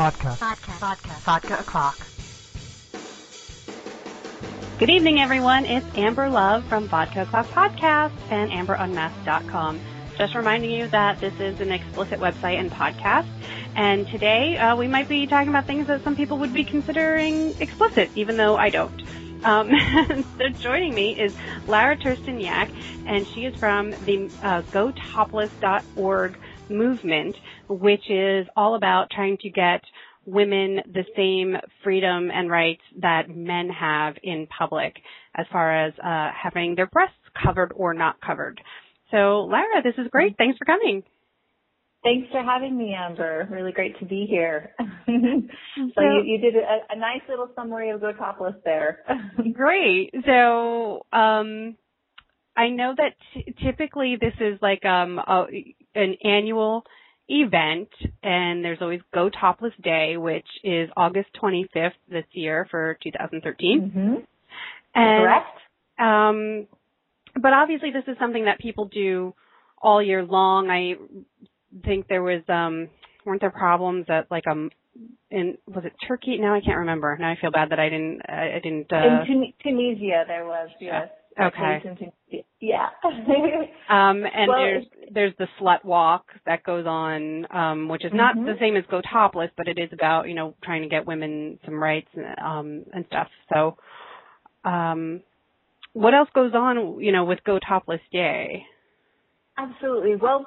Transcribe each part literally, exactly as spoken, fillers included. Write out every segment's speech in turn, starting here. Vodka. Vodka. Vodka. Vodka O'Clock. Good evening, everyone. It's Amber Love from Vodka O'Clock Podcast and Amber Unmasked dot com. Just reminding you that this is an explicit website and podcast. And today uh, we might be talking about things that some people would be considering explicit, even though I don't. Um, so joining me is Lara Terstenjak, and she is from the uh, Go Topless dot org movement, which is all about trying to get women the same freedom and rights that men have in public as far as uh, having their breasts covered or not covered. So, Lara, this is great. Thanks for coming. Thanks for having me, Amber. Really great to be here. so, so you, you did a, a nice little summary of Go Topless there. Great. So um, I know that t- typically this is like um, a, an annual event, and there's always Go Topless Day, which is August twenty-fifth this year for two thousand thirteen. Mm-hmm. And, correct. Um, but obviously this is something that people do all year long. I think there was, um, weren't there problems at like, um, in, was it Turkey? Now I can't remember. Now I feel bad that I didn't, I, I didn't, uh. In Tun- Tunisia there was, yes. Yeah. Okay. Yeah. um, and well, there's there's the slut walk that goes on, um, which is not mm-hmm. the same as Go Topless, but it is about, you know, trying to get women some rights and, um, and stuff. So um, what else goes on, you know, with Go Topless Day? Absolutely. Well,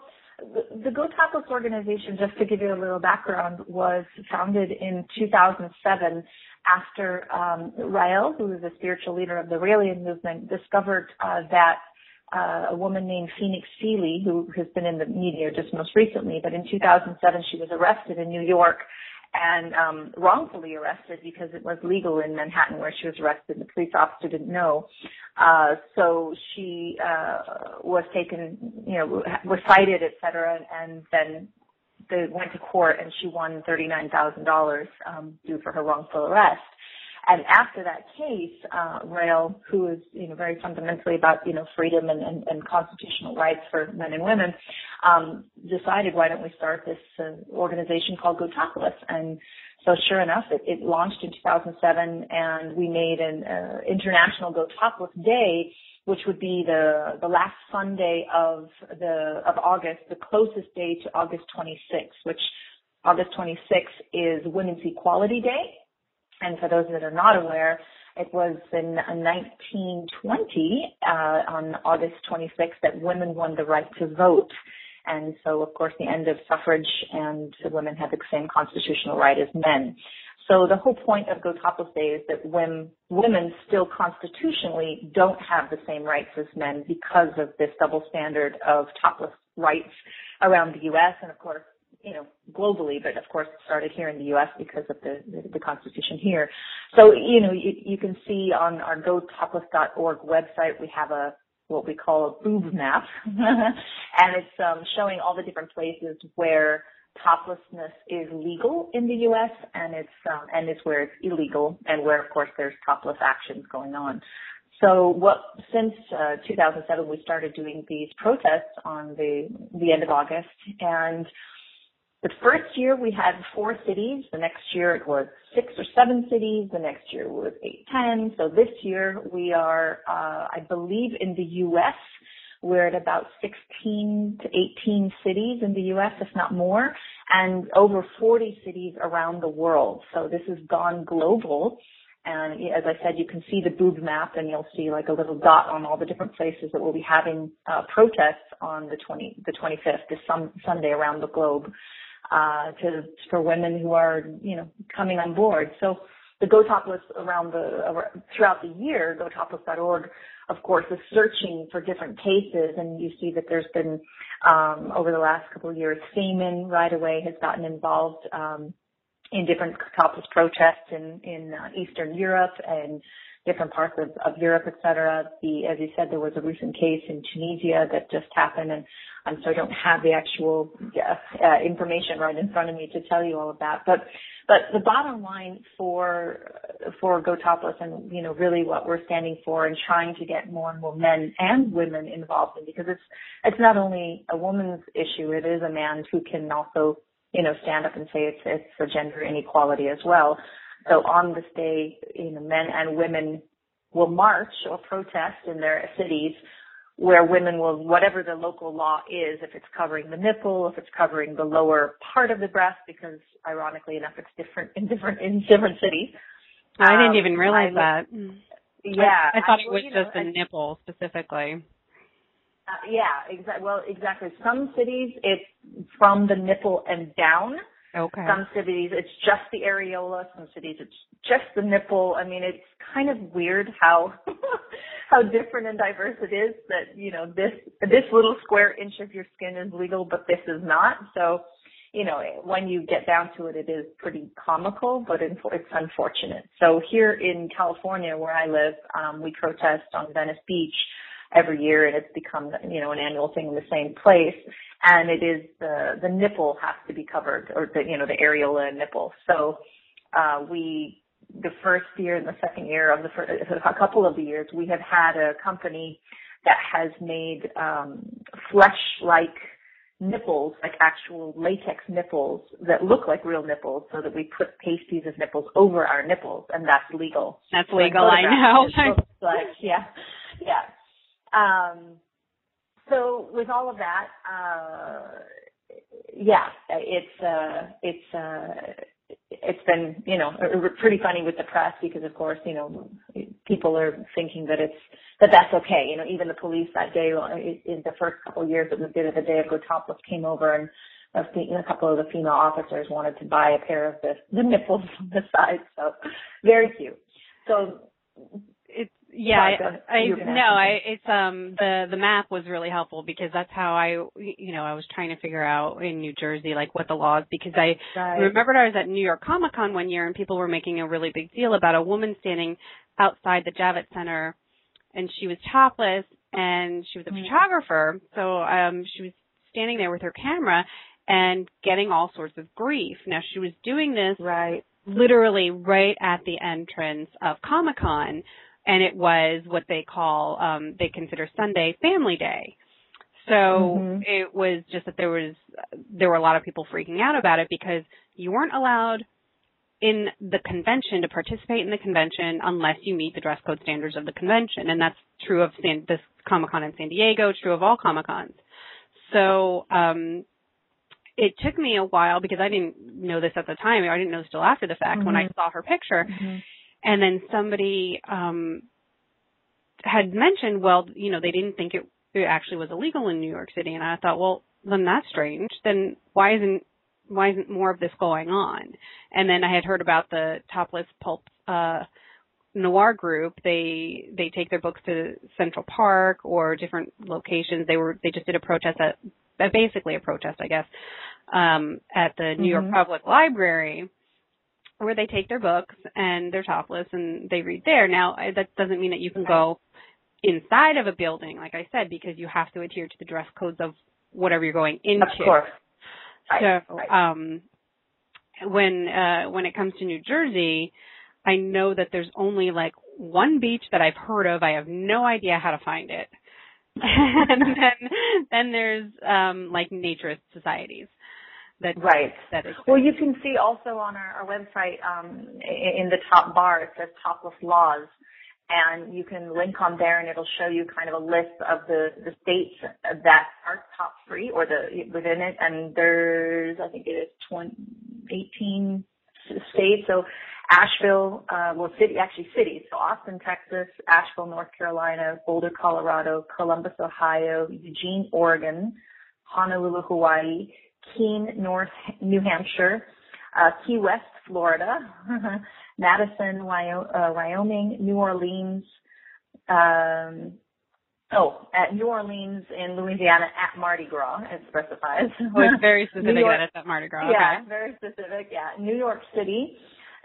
the Go Topless organization, just to give you a little background, was founded in two thousand seven after um, Rael, who is a spiritual leader of the Raelian movement, discovered uh, that uh, a woman named Phoenix Feeley, who has been in the media just most recently, but in two thousand seven she was arrested in New York and um, wrongfully arrested because it was legal in Manhattan where she was arrested. The police officer didn't know. Uh, so she uh, was taken, you know, was cited, et cetera, and then they went to court and she won thirty-nine thousand dollars um, due for her wrongful arrest. And after that case, uh, Rael, who is, you know, very fundamentally about, you know, freedom and, and, and constitutional rights for men and women, um, decided, why don't we start this uh, organization called Go Topless? And so sure enough, it, it launched in two thousand seven and we made an uh, international Go Topless Day, which would be the, the last Sunday of the, of August, the closest day to August twenty-sixth, which August twenty-sixth is Women's Equality Day. And for those that are not aware, it was in nineteen twenty, uh, on August twenty-sixth, that women won the right to vote. And so, of course, the end of suffrage, and women had the same constitutional right as men. So the whole point of Go Topless Day is that when women still constitutionally don't have the same rights as men because of this double standard of topless rights around the U S and, of course, you know, globally, but of course started here in the U S because of the, the, the Constitution here. So, you know, you, you can see on our Go Topless dot org website, we have a, what we call a boob map, and it's um, showing all the different places where toplessness is legal in the U S and it's, um, and it's where it's illegal and where, of course, there's topless actions going on. So what, since uh, two thousand seven, we started doing these protests on the, the end of August, and the first year we had four cities. The next year it was six or seven cities. The next year was eight, ten. So this year we are, uh, I believe, in the U S we're at about sixteen to eighteen cities in the U S, if not more, and over forty cities around the world. So this has gone global. And as I said, you can see the boob map, and you'll see like a little dot on all the different places that we'll be having uh, protests on the twenty, the twenty-fifth, this some, Sunday around the globe. Uh, to, for women who are, you know, coming on board. So the Go Topless around the, throughout the year, Go Topless dot org, of course, is searching for different cases. And you see that there's been, um, over the last couple of years, Femen right away has gotten involved, um, in different topless protests in, in uh, Eastern Europe and different parts of, of Europe, et cetera. The, as you said, there was a recent case in Tunisia that just happened, and um, so I don't have the actual uh, uh, information right in front of me to tell you all of that. But, but the bottom line for, for Go Topless and, you know, really what we're standing for and trying to get more and more men and women involved in, because it's, it's not only a woman's issue, it is a man who can also you know, stand up and say it's it's a gender inequality as well. So on this day, you know, men and women will march or protest in their cities, where women will, whatever the local law is, if it's covering the nipple, if it's covering the lower part of the breast, because ironically enough, it's different in different in different cities. Um, I didn't even realize I, that. Yeah, I, I thought I, it was just know, the nipple specifically. Uh, yeah, exactly. Well, exactly. Some cities it's from the nipple and down. Okay. Some cities it's just the areola. Some cities it's just the nipple. I mean, it's kind of weird how how different and diverse it is that, you know, this this little square inch of your skin is legal, but this is not. So, you know, when you get down to it, it is pretty comical, but it's unfortunate. So here in California, where I live, um, we protest on Venice Beach every year, and it's become, you know, an annual thing in the same place. And it is the, the nipple has to be covered, or the, you know, the areola and nipple. So, uh, we, the first year and the second year of the first, a couple of the years, we have had a company that has made, um, flesh-like nipples, like actual latex nipples that look like real nipples, so that we put pasties of nipples over our nipples, and that's legal. That's so legal, I know. It looks like, yeah, yeah. Um, so with all of that, uh, yeah, it's, uh, it's, uh, it's been, you know, pretty funny with the press, because of course, you know, people are thinking that it's, that that's okay. You know, even the police that day, in the first couple of years that we did it, the day of Go Topless, came over, and a couple of the female officers wanted to buy a pair of the, the nipples on the side. So very cute. So it's, Yeah, I, I no, I, it's um the the map was really helpful, because that's how I you know I was trying to figure out in New Jersey, like, what the laws, because I right. remembered I was at New York Comic Con one year, and people were making a really big deal about a woman standing outside the Javits Center, and she was topless, and she was a mm-hmm. photographer, so um she was standing there with her camera and getting all sorts of grief. Now, she was doing this right literally right at the entrance of Comic Con. And it was what they call, um, they consider Sunday Family Day. So mm-hmm. it was just that there was, there were a lot of people freaking out about it, because you weren't allowed in the convention to participate in the convention unless you meet the dress code standards of the convention. And that's true of San, this Comic-Con in San Diego, true of all Comic-Cons. So, um, it took me a while, because I didn't know this at the time. I didn't know this till after the fact mm-hmm. when I saw her picture. Mm-hmm. And then somebody um, had mentioned, well, you know, they didn't think it, it actually was illegal in New York City. And I thought, well, then that's strange. Then why isn't why isn't more of this going on? And then I had heard about the Topless Pulp uh, noir group. They they take their books to Central Park or different locations. They were they just did a protest at basically a protest, I guess, um, at the New mm-hmm. York Public Library, where they take their books and they're topless and they read there. Now, that doesn't mean that you can go inside of a building, like I said, because you have to adhere to the dress codes of whatever you're going into. Of course. Right. So um, when uh, when it comes to New Jersey, I know that there's only like one beach that I've heard of. I have no idea how to find it. And then, then there's um, like naturist societies. That, right. That well, you can see also on our, our website, um, in the top bar, it says Topless Laws, and you can link on there, and it'll show you kind of a list of the, the states that are top free or the within it, and there's, I think it is twenty, eighteen states. So Asheville, uh, well, city, actually cities, so Austin, Texas, Asheville, North Carolina, Boulder, Colorado, Columbus, Ohio, Eugene, Oregon, Honolulu, Hawaii, Keene, North New Hampshire, uh, Key West, Florida, Madison, Wyoming, uh, Wyoming, New Orleans, um, oh, at New Orleans in Louisiana at Mardi Gras, it specifies. Well, it's very specific York, that it's at Mardi Gras. Okay. Yeah, very specific, yeah. New York City,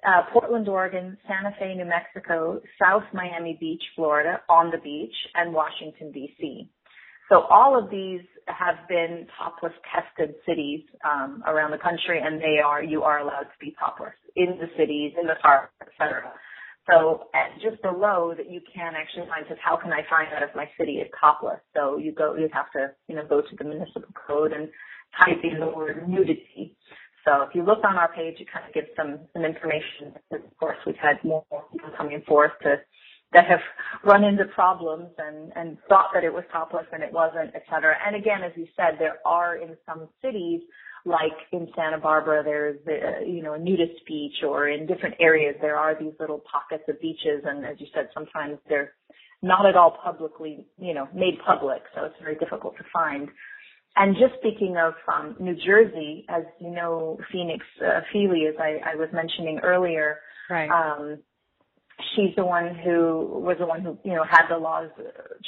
uh, Portland, Oregon, Santa Fe, New Mexico, South Miami Beach, Florida, on the beach, and Washington, D C So all of these have been topless tested cities um, around the country, and they are, you are allowed to be topless in the cities, in the park, et cetera. So at just below that, you can actually find, says, how can I find out if my city is topless? So you go, you'd have to, you know, go to the municipal code and type in the word nudity. So if you look on our page, it kind of gives some, some information. Of course, we've had more people coming forth to, that have run into problems and, and thought that it was topless and it wasn't, et cetera. And again, as you said, there are in some cities, like in Santa Barbara, there's, uh, you know, a nudist beach, or in different areas, there are these little pockets of beaches. And as you said, sometimes they're not at all publicly, you know, made public. So it's very difficult to find. And just speaking of um, New Jersey, as you know, Phoenix uh, Feeley, as I, I was mentioning earlier, right. um, she's the one who was the one who, you know, had the laws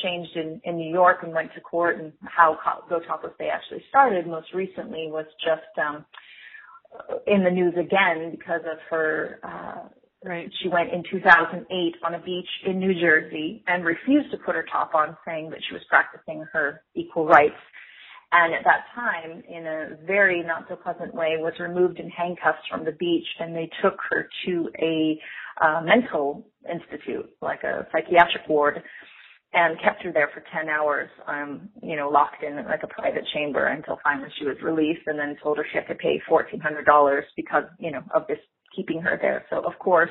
changed in, in New York and went to court, and how Go Topless Day actually started most recently was just um, in the news again because of her, uh, right. she went in two thousand eight on a beach in New Jersey and refused to put her top on, saying that she was practicing her equal rights. And at that time, in a very not so pleasant way, was removed in handcuffs from the beach, and they took her to a uh, mental institute, like a psychiatric ward, and kept her there for ten hours, um, you know, locked in like a private chamber until finally she was released, and then told her she had to pay fourteen hundred dollars because, you know, of this keeping her there. So, of course,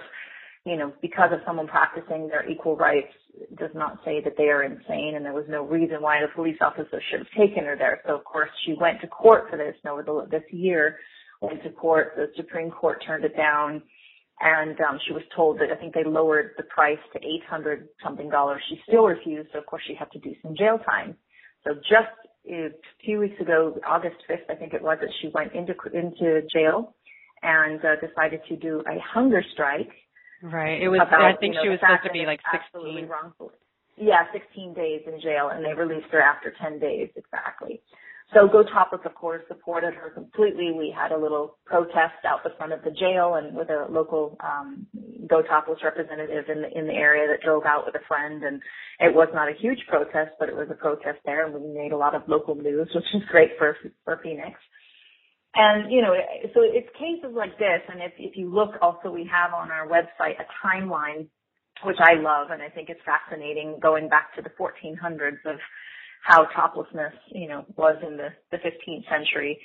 you know, because of someone practicing their equal rights does not say that they are insane, and there was no reason why the police officer should have taken her there. So, of course, she went to court for this. No, this year went to court. The Supreme Court turned it down, and um, she was told that I think they lowered the price to eight hundred something dollars. She still refused, so, of course, she had to do some jail time. So just a few weeks ago, August fifth, I think it was, that she went into, into jail and uh, decided to do a hunger strike. Right. It was. About, I think you know, she was supposed to be like sixteen. Wrongful. Yeah, sixteen days in jail, and they released her after ten days exactly. So Go Topless, of course, supported her completely. We had a little protest out the front of the jail, and with a local um, Go Topless representative in the in the area that drove out with a friend. And it was not a huge protest, but it was a protest there, and we made a lot of local news, which is great for for Phoenix. And, you know, so it's cases like this. And if, if you look also, we have on our website a timeline, which I love, and I think it's fascinating, going back to the fourteen hundreds of how toplessness, you know, was in the, the fifteenth century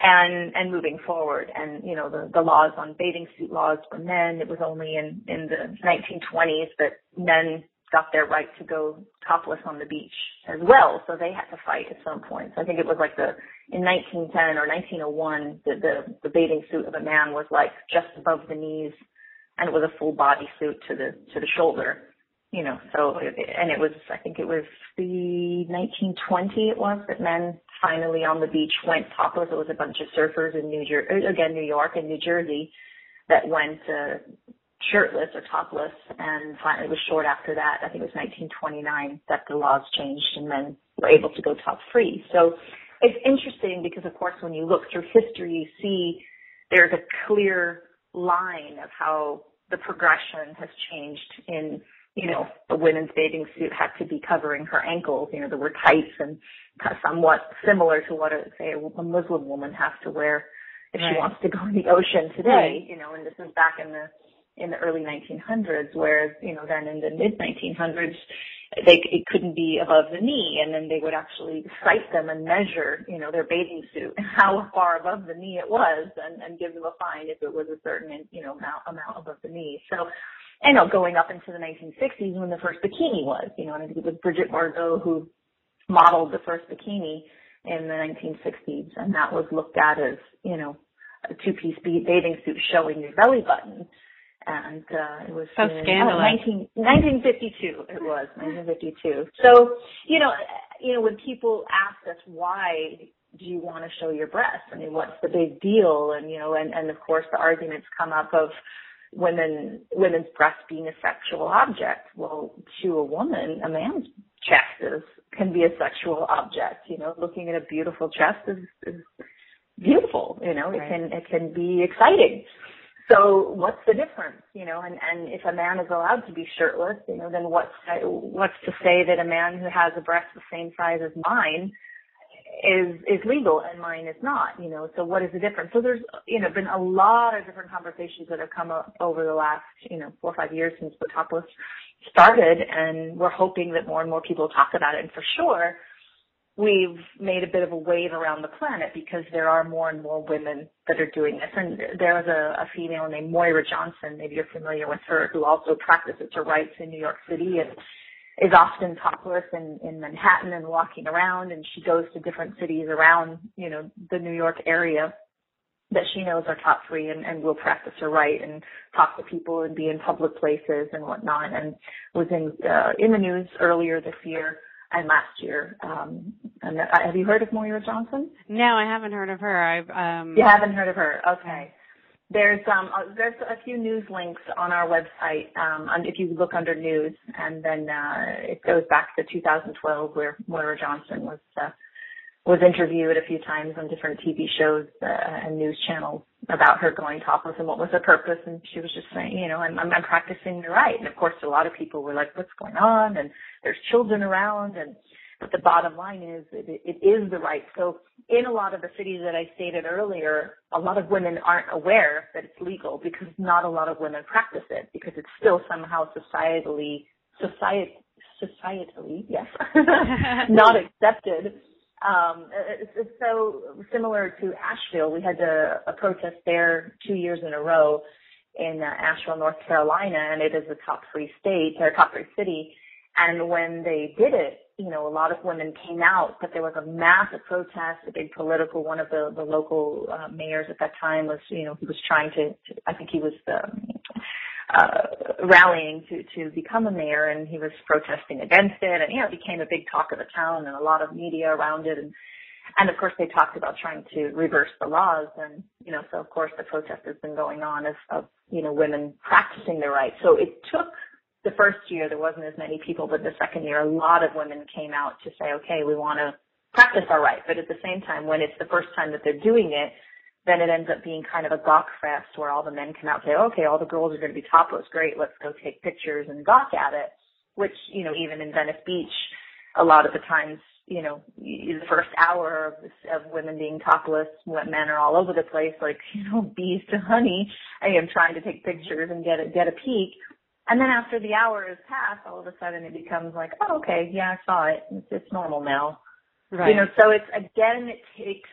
and, and moving forward. And, you know, the, the laws on bathing suit laws for men, it was only in, in the nineteen twenties that men got their right to go topless on the beach as well, so they had to fight at some point. So I think it was like the in nineteen ten or nineteen oh one, the, the, the bathing suit of a man was like just above the knees, and it was a full body suit to the to the shoulder, you know. So it, and it was I think it was the nineteen twenty it was that men finally on the beach went topless. It was a bunch of surfers in New Jersey, again New York and New Jersey, that went. Uh, shirtless or topless, and finally it was short after that, I think it was nineteen twenty-nine, that the laws changed and men were able to go top free. So it's interesting because, of course, when you look through history, you see there's a clear line of how the progression has changed in, you know, the women's bathing suit had to be covering her ankles. You know, there were tights and somewhat similar to what, say, a Muslim woman has to wear if right. she wants to go in the ocean today, right. you know, and this is back in the in the early nineteen hundreds, whereas, you know, then in the mid nineteen hundreds, they, it couldn't be above the knee, and then they would actually cite them and measure, you know, their bathing suit, how far above the knee it was, and, and give them a fine if it was a certain, you know, amount, amount above the knee. So, you know, going up into the nineteen sixties when the first bikini was, you know, and it was Brigitte Bardot who modeled the first bikini in the nineteen sixties, and that was looked at as, you know, a two-piece bathing suit showing your belly button. And uh, it was so in, scandalous. Oh, nineteen fifty-two. It was nineteen fifty-two. So you know, you know, when people ask us why do you want to show your breasts? I mean, what's the big deal? And you know, and, and of course the arguments come up of women women's breasts being a sexual object. Well, to a woman, a man's chest is can be a sexual object. You know, looking at a beautiful chest is, is beautiful. You know, right. it can it can be exciting. So what's the difference, you know, and, and if a man is allowed to be shirtless, you know, then what's, what's to say that a man who has a breast the same size as mine is, is legal and mine is not, you know, so what is the difference? So there's, you know, been a lot of different conversations that have come up over the last, you know, four or five years since the Topless started, and we're hoping that more and more people talk about it. And for sure, we've made a bit of a wave around the planet because there are more and more women that are doing this. And there was a, a female named Moira Johnson, maybe you're familiar with her, who also practices her rights in New York City and is often topless in, in Manhattan and walking around. And she goes to different cities around, you know, the New York area that she knows are top three and, and will practice her right and talk to people and be in public places and whatnot. And was in, uh, in the news earlier this year and last year. Um, and, uh, have you heard of Moira Johnson? No, I haven't heard of her. I've, um... You haven't heard of her. Okay. There's, um, uh, there's a few news links on our website. Um, and if you look under news, and then, uh, it goes back to two thousand twelve where Moira Johnson was, uh, was interviewed a few times on different T V shows uh, and news channels about her going topless and what was her purpose. And she was just saying, you know, I'm, I'm practicing the right. And, of course, a lot of people were like, what's going on? And there's children around. And but the bottom line is it, it is the right. So in a lot of the cities that I stated earlier, a lot of women aren't aware that it's legal because not a lot of women practice it because it's still somehow societally, society, societally, yes, not accepted. Um, it's, it's so similar to Asheville. We had a, a protest there two years in a row in uh, Asheville, North Carolina, and it is a top three state or top three city. And when they did it, you know, a lot of women came out, but there was a massive protest, a big political. One of the, the local uh, mayors at that time was, you know, he was trying to, to I think he was um, uh, rallying to, to become a mayor, and he was protesting against it. And, you know, it became a big talk of the town and a lot of media around it. And, and of course, they talked about trying to reverse the laws. And, you know, so, of course, the protest has been going on of, of you know, women practicing their rights. So it took the first year, there wasn't as many people, but the second year, a lot of women came out to say, okay, we want to practice our right. But at the same time, when it's the first time that they're doing it, then it ends up being kind of a gawk fest where all the men come out and say, okay, all the girls are going to be topless. Great, let's go take pictures and gawk at it, which, you know, even in Venice Beach, a lot of the times, you know, the first hour of, of women being topless, men are all over the place, like, you know, bees to honey, I am trying to take pictures and get a, get a peek. And then after the hour has passed, all of a sudden it becomes like, oh, okay, yeah, I saw it. It's, it's normal now. Right. You know, so it's, again, it takes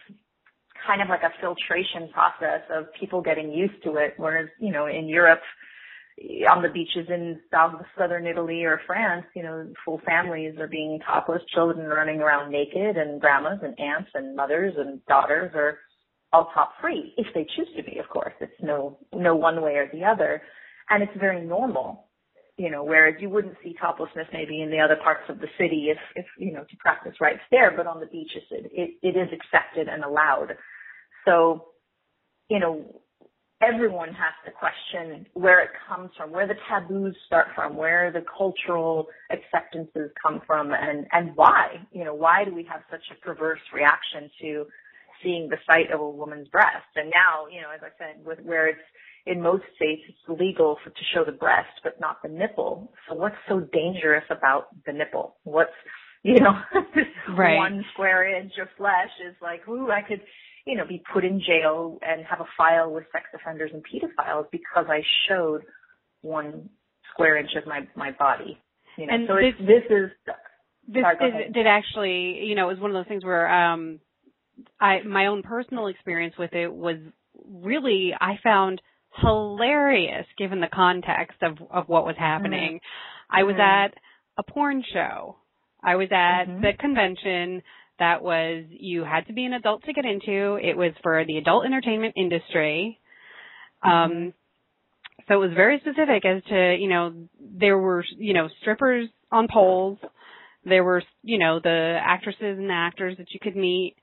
kind of like a filtration process of people getting used to it. Whereas, you know, in Europe, on the beaches in southern Italy or France, you know, full families are being topless, children running around naked, and grandmas and aunts and mothers and daughters are all top free, if they choose to be, of course. It's no, no one way or the other. And it's very normal, you know, whereas you wouldn't see toplessness maybe in the other parts of the city if, if you know, to practice rights there. But on the beaches, it, it, it is accepted and allowed. So, you know, everyone has to question where it comes from, where the taboos start from, where the cultural acceptances come from, and, and why. You know, why do we have such a perverse reaction to seeing the sight of a woman's breast? And now, you know, as I said, with, where it's, in most states, it's legal for, to show the breast, but not the nipple. So what's so dangerous about the nipple? What's, you know, right. One square inch of flesh is like, ooh, I could, you know, be put in jail and have a file with sex offenders and pedophiles because I showed one square inch of my, my body. You know, and so this, it's, this is, this sorry, go ahead. Did actually, you know, it was one of those things where um, I my own personal experience with it was really, I found hilarious given the context of, of what was happening. Mm-hmm. I was at a porn show. I was at mm-hmm. the convention that was, you had to be an adult to get into. It was for the adult entertainment industry. Mm-hmm. Um, so it was very specific as to, you know, there were, you know, strippers on poles. There were, you know, the actresses and the actors that you could meet.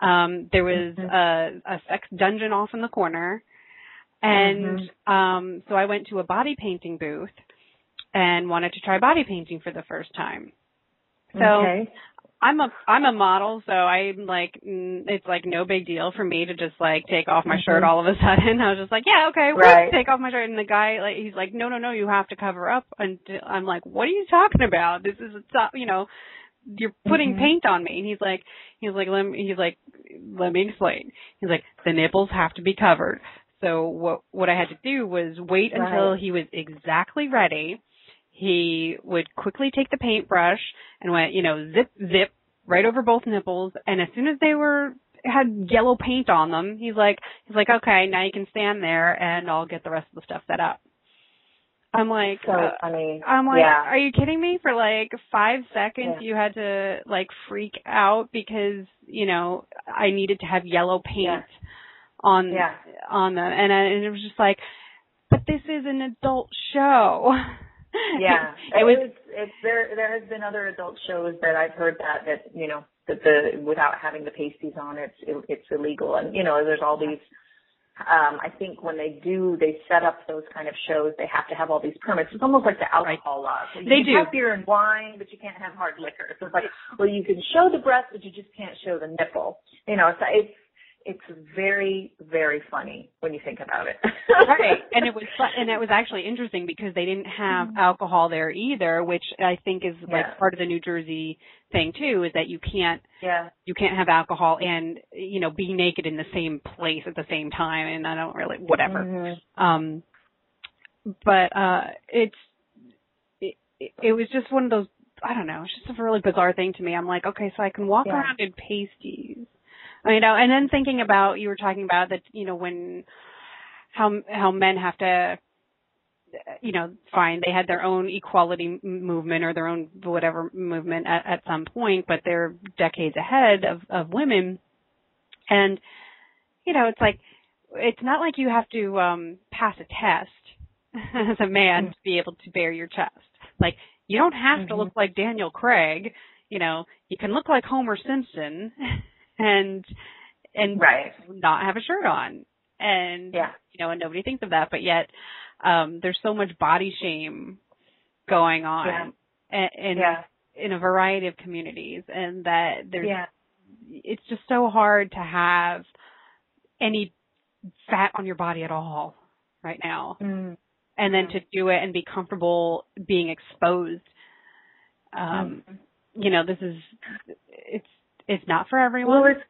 Um, there was mm-hmm. a, a sex dungeon off in the corner. And mm-hmm. um, so I went to a body painting booth and wanted to try body painting for the first time. So okay. I'm a I'm a model, so I'm like, it's like no big deal for me to just like take off my mm-hmm. shirt all of a sudden. I was just like, yeah, okay, right. Take off my shirt. And the guy, like, he's like, no, no, no, you have to cover up. And I'm like, what are you talking about? This is a top, you know, you're putting mm-hmm. paint on me. And he's like, he's like, let me, he's like, let me explain. He's like, the nipples have to be covered. So what what I had to do was wait right. until he was exactly ready. He would quickly take the paintbrush and went, you know, zip, zip, right over both nipples, and as soon as they were had yellow paint on them, he's like, he's like, okay, now you can stand there, and I'll get the rest of the stuff set up. I'm like, so uh, funny. I'm like, yeah. Are you kidding me? For like five seconds, yeah. you had to like freak out because, you know, I needed to have yellow paint yeah. on yeah. on them, and, I, and it was just like, but this is an adult show. Yeah, it was. It's, it's, there, there has been other adult shows that I've heard that that you know that the without having the pasties on, it's it, it's illegal, and you know there's all these. Um, I think when they do, they set up those kind of shows. They have to have all these permits. It's almost like the alcohol laws. So they do. You can have beer and wine, but you can't have hard liquor. So it's like, well, you can show the breast, but you just can't show the nipple. You know, it's it's. It's very, very funny when you think about it. Right, and it was and it was actually interesting because they didn't have alcohol there either, which I think is like yeah. part of the New Jersey thing too, is that you can't yeah. you can't have alcohol and you know be naked in the same place at the same time. And I don't really whatever. Mm-hmm. Um, but uh, it's it, it was just one of those I don't know. It's just a really bizarre thing to me. I'm like, okay, so I can walk yeah. around in pasties. You know, and then thinking about, you were talking about that, you know, when, how, how men have to, you know, find, they had their own equality movement or their own whatever movement at, at some point, but they're decades ahead of, of women. And, you know, it's like, it's not like you have to um, pass a test as a man mm-hmm. to be able to bare your chest. Like, you don't have mm-hmm. to look like Daniel Craig, you know, you can look like Homer Simpson. And and right. not have a shirt on, and yeah. you know, and nobody thinks of that. But yet, um, there's so much body shame going on yeah. in yeah. in a variety of communities, and that there's yeah. it's just so hard to have any fat on your body at all right now, mm. and then to do it and be comfortable being exposed. Um, mm. You know, this is it's. It's not for everyone. Well, it's,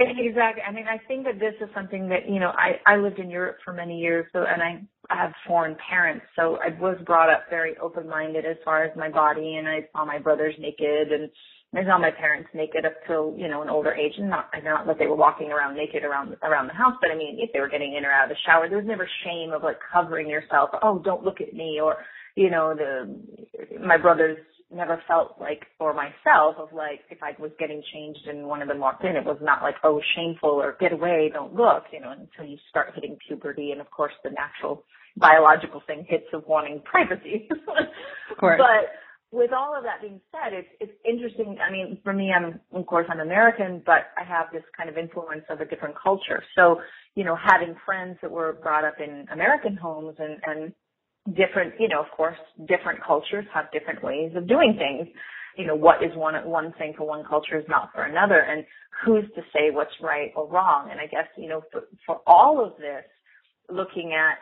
exactly. I mean, I think that this is something that, you know, I, I lived in Europe for many years, so and I, I have foreign parents, so I was brought up very open-minded as far as my body, and I saw my brothers naked, and I saw my parents naked up till, you know, an older age, and not, not that they were walking around naked around around the house, but, I mean, if they were getting in or out of the shower, there was never shame of, like, covering yourself, oh, don't look at me, or, you know, the my brothers never felt like, or myself, of like, if I was getting changed and one of them walked in, it was not like, oh, shameful or get away, don't look, you know, until you start hitting puberty. And, of course, the natural biological thing hits of wanting privacy. Of course. But with all of that being said, it's it's interesting. I mean, for me, I'm, of course, I'm American, but I have this kind of influence of a different culture. So, you know, having friends that were brought up in American homes and, and different, you know, of course, different cultures have different ways of doing things. You know, what is one one thing for one culture is not for another, and who's to say what's right or wrong. And I guess, you know, for, for all of this, looking at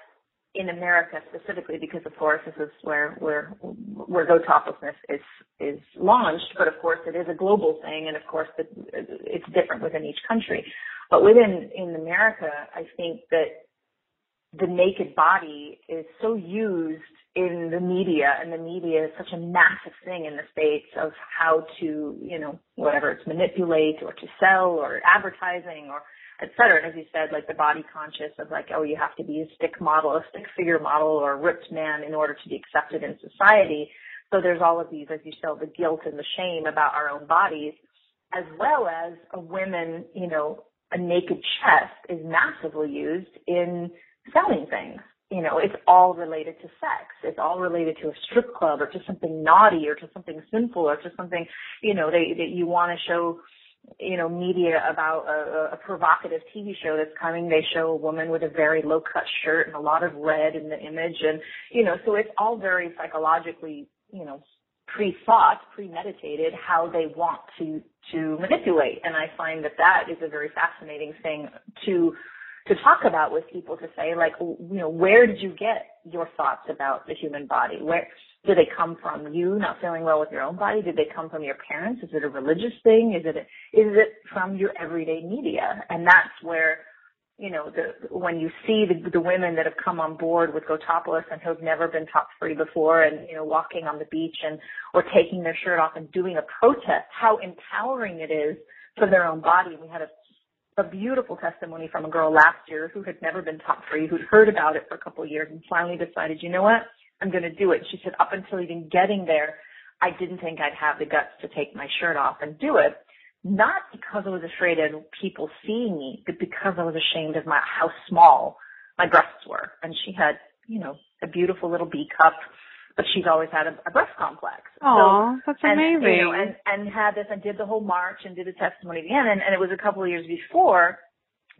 in America specifically, because of course this is where where where GoToplessness is is launched, but of course it is a global thing, and of course it's different within each country. But within in America, I think that the naked body is so used in the media, and the media is such a massive thing in the States of how to, you know, whatever it's manipulate or to sell or advertising or et cetera. And as you said, like the body conscious of like, oh, you have to be a stick model, a stick figure model or a ripped man in order to be accepted in society. So there's all of these, as you said, the guilt and the shame about our own bodies, as well as a women, you know, a naked chest is massively used in selling things. You know, it's all related to sex. It's all related to a strip club or to something naughty or to something sinful or to something, you know, they, that you want to show, you know, media about a, a provocative T V show that's coming. They show a woman with a very low-cut shirt and a lot of red in the image. And, you know, so it's all very psychologically, you know, pre-thought, premeditated, how they want to, to manipulate. And I find that that is a very fascinating thing to to talk about with people, to say, like, you know, where did you get your thoughts about the human body? Where do they come from? You not feeling well with your own body? Did they come from your parents? Is it a religious thing? Is it a, is it from your everyday media? And that's where you know, the, when you see the, the women that have come on board with GoTopless and who have never been top free before, and, you know, walking on the beach and or taking their shirt off and doing a protest, how empowering it is for their own body. We had a a beautiful testimony from a girl last year who had never been top free, who'd heard about it for a couple of years and finally decided, you know what, I'm going to do it. She said, up until even getting there, I didn't think I'd have the guts to take my shirt off and do it, not because I was afraid of people seeing me, but because I was ashamed of my how small my breasts were. And she had, you know, a beautiful little B cup, but she's always had a, a breast complex. Oh, so, that's and, amazing. You know, and, and had this and did the whole march and did a testimony at the end. And, and it was a couple of years before,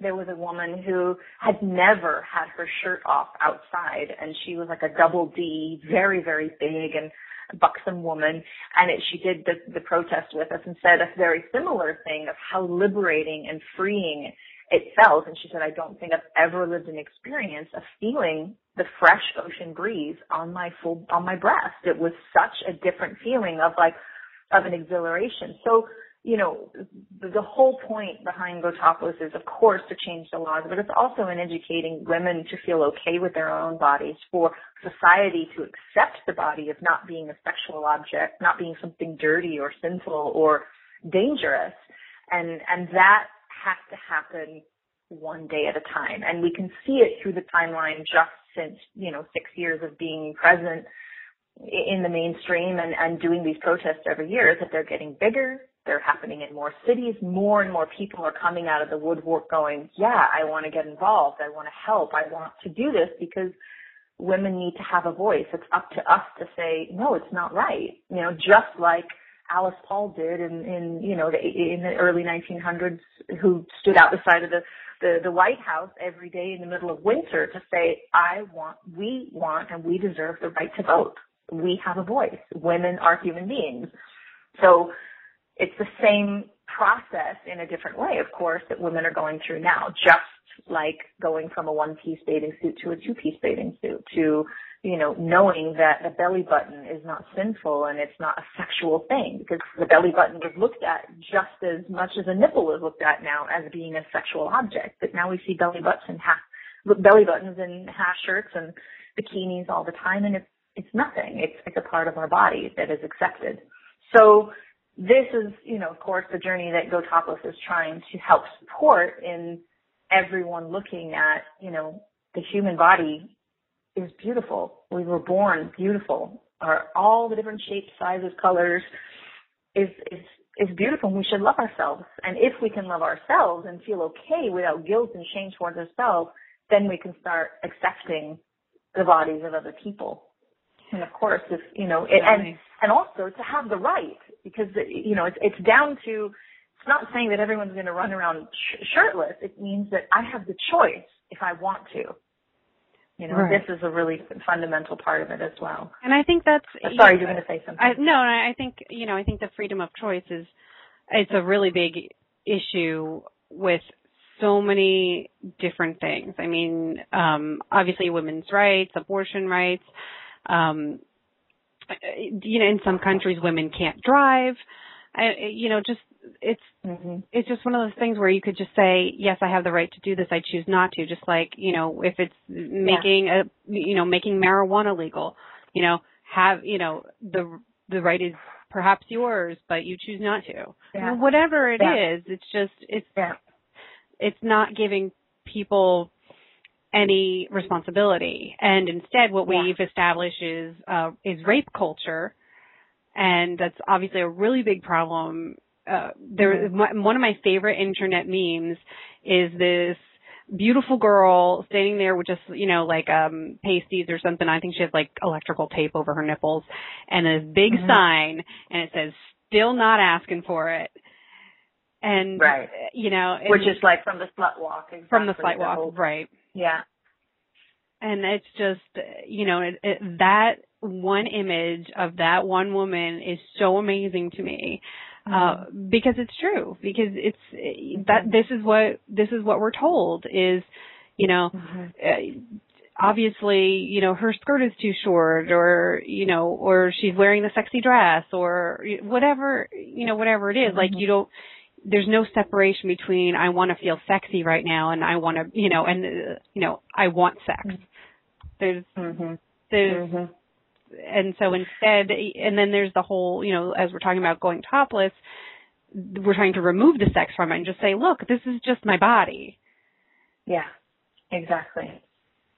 there was a woman who had never had her shirt off outside, and she was like a double D, very, very big and buxom woman. And it, she did the, the protest with us and said a very similar thing of how liberating and freeing it felt. And she said, I don't think I've ever lived an experience of feeling the fresh ocean breeze on my full, on my breast. It was such a different feeling of like, of an exhilaration. So, you know, the, the whole point behind GoTopless is, of course, to change the laws, but it's also in educating women to feel okay with their own bodies, for society to accept the body as not being a sexual object, not being something dirty or sinful or dangerous. And, and that has to happen one day at a time. And we can see it through the timeline just since, you know, six years of being present in the mainstream and, and doing these protests every year, is that they're getting bigger, they're happening in more cities, more and more people are coming out of the woodwork going, yeah, I want to get involved, I want to help, I want to do this, because women need to have a voice. It's up to us to say, no, it's not right. You know, just like Alice Paul did in, in you know, the, in the early nineteen hundreds, who stood out the side of the, the, the White House every day in the middle of winter to say, I want, we want, and we deserve the right to vote. We have a voice. Women are human beings. So it's the same process in a different way, of course, that women are going through now, just like going from a one-piece bathing suit to a two-piece bathing suit, to, you know, knowing that the belly button is not sinful and it's not a sexual thing, because the belly button was looked at just as much as a nipple is looked at now as being a sexual object. But now we see belly buttons and half, belly buttons and half shirts and bikinis all the time, and it's it's nothing. It's it's a part of our body that is accepted. So this is, you know, of course, the journey that GoTopless is trying to help support in everyone looking at, you know, the human body is beautiful. We were born beautiful. Our, all the different shapes, sizes, colors is, is, is beautiful, and we should love ourselves. And if we can love ourselves and feel okay without guilt and shame towards ourselves, then we can start accepting the bodies of other people. And of course, if, you know, it, and, and also to have the right, because, you know, it's, it's down to, it's not saying that everyone's going to run around sh- shirtless. It means that I have the choice if I want to. You know, right. This is a really fundamental part of it as well. And I think that's... Oh, sorry, you were going to say something. I, no, I think, you know, I think the freedom of choice is, it's a really big issue with so many different things. I mean, um, obviously women's rights, abortion rights, um, you know, in some countries women can't drive. I, you know, just it's mm-hmm. it's just one of those things where you could just say, yes, I have the right to do this. I choose not to. Just like, you know, if it's making yeah. a, you know, making marijuana legal, you know, have, you know, the the right is perhaps yours, but you choose not to. Yeah. Or whatever it yeah. is, it's just it's yeah. it's not giving people any responsibility. And instead, what yeah. we've established is uh, is rape culture. And that's obviously a really big problem. Uh, there, my, one of my favorite internet memes is this beautiful girl standing there with just, you know, like, um, pasties or something. I think she has like electrical tape over her nipples, and this big mm-hmm. sign, and it says, still not asking for it. And, right. you know, which is like from the slut walk. Exactly. From the slut walk. So, right. Yeah. And it's just, you know, it, it, that, one image of that one woman is so amazing to me, uh, because it's true, because it's mm-hmm. that this is what, this is what we're told is, you know, mm-hmm. obviously, you know, her skirt is too short, or, you know, or she's wearing the sexy dress, or whatever, you know, whatever it is, mm-hmm. like you don't, there's no separation between I want to feel sexy right now and I want to, you know, and, uh, you know, I want sex. There's, mm-hmm. there's, mm-hmm. and so instead, and then there's the whole, you know, as we're talking about going topless, we're trying to remove the sex from it and just say, look, this is just my body. Yeah, exactly.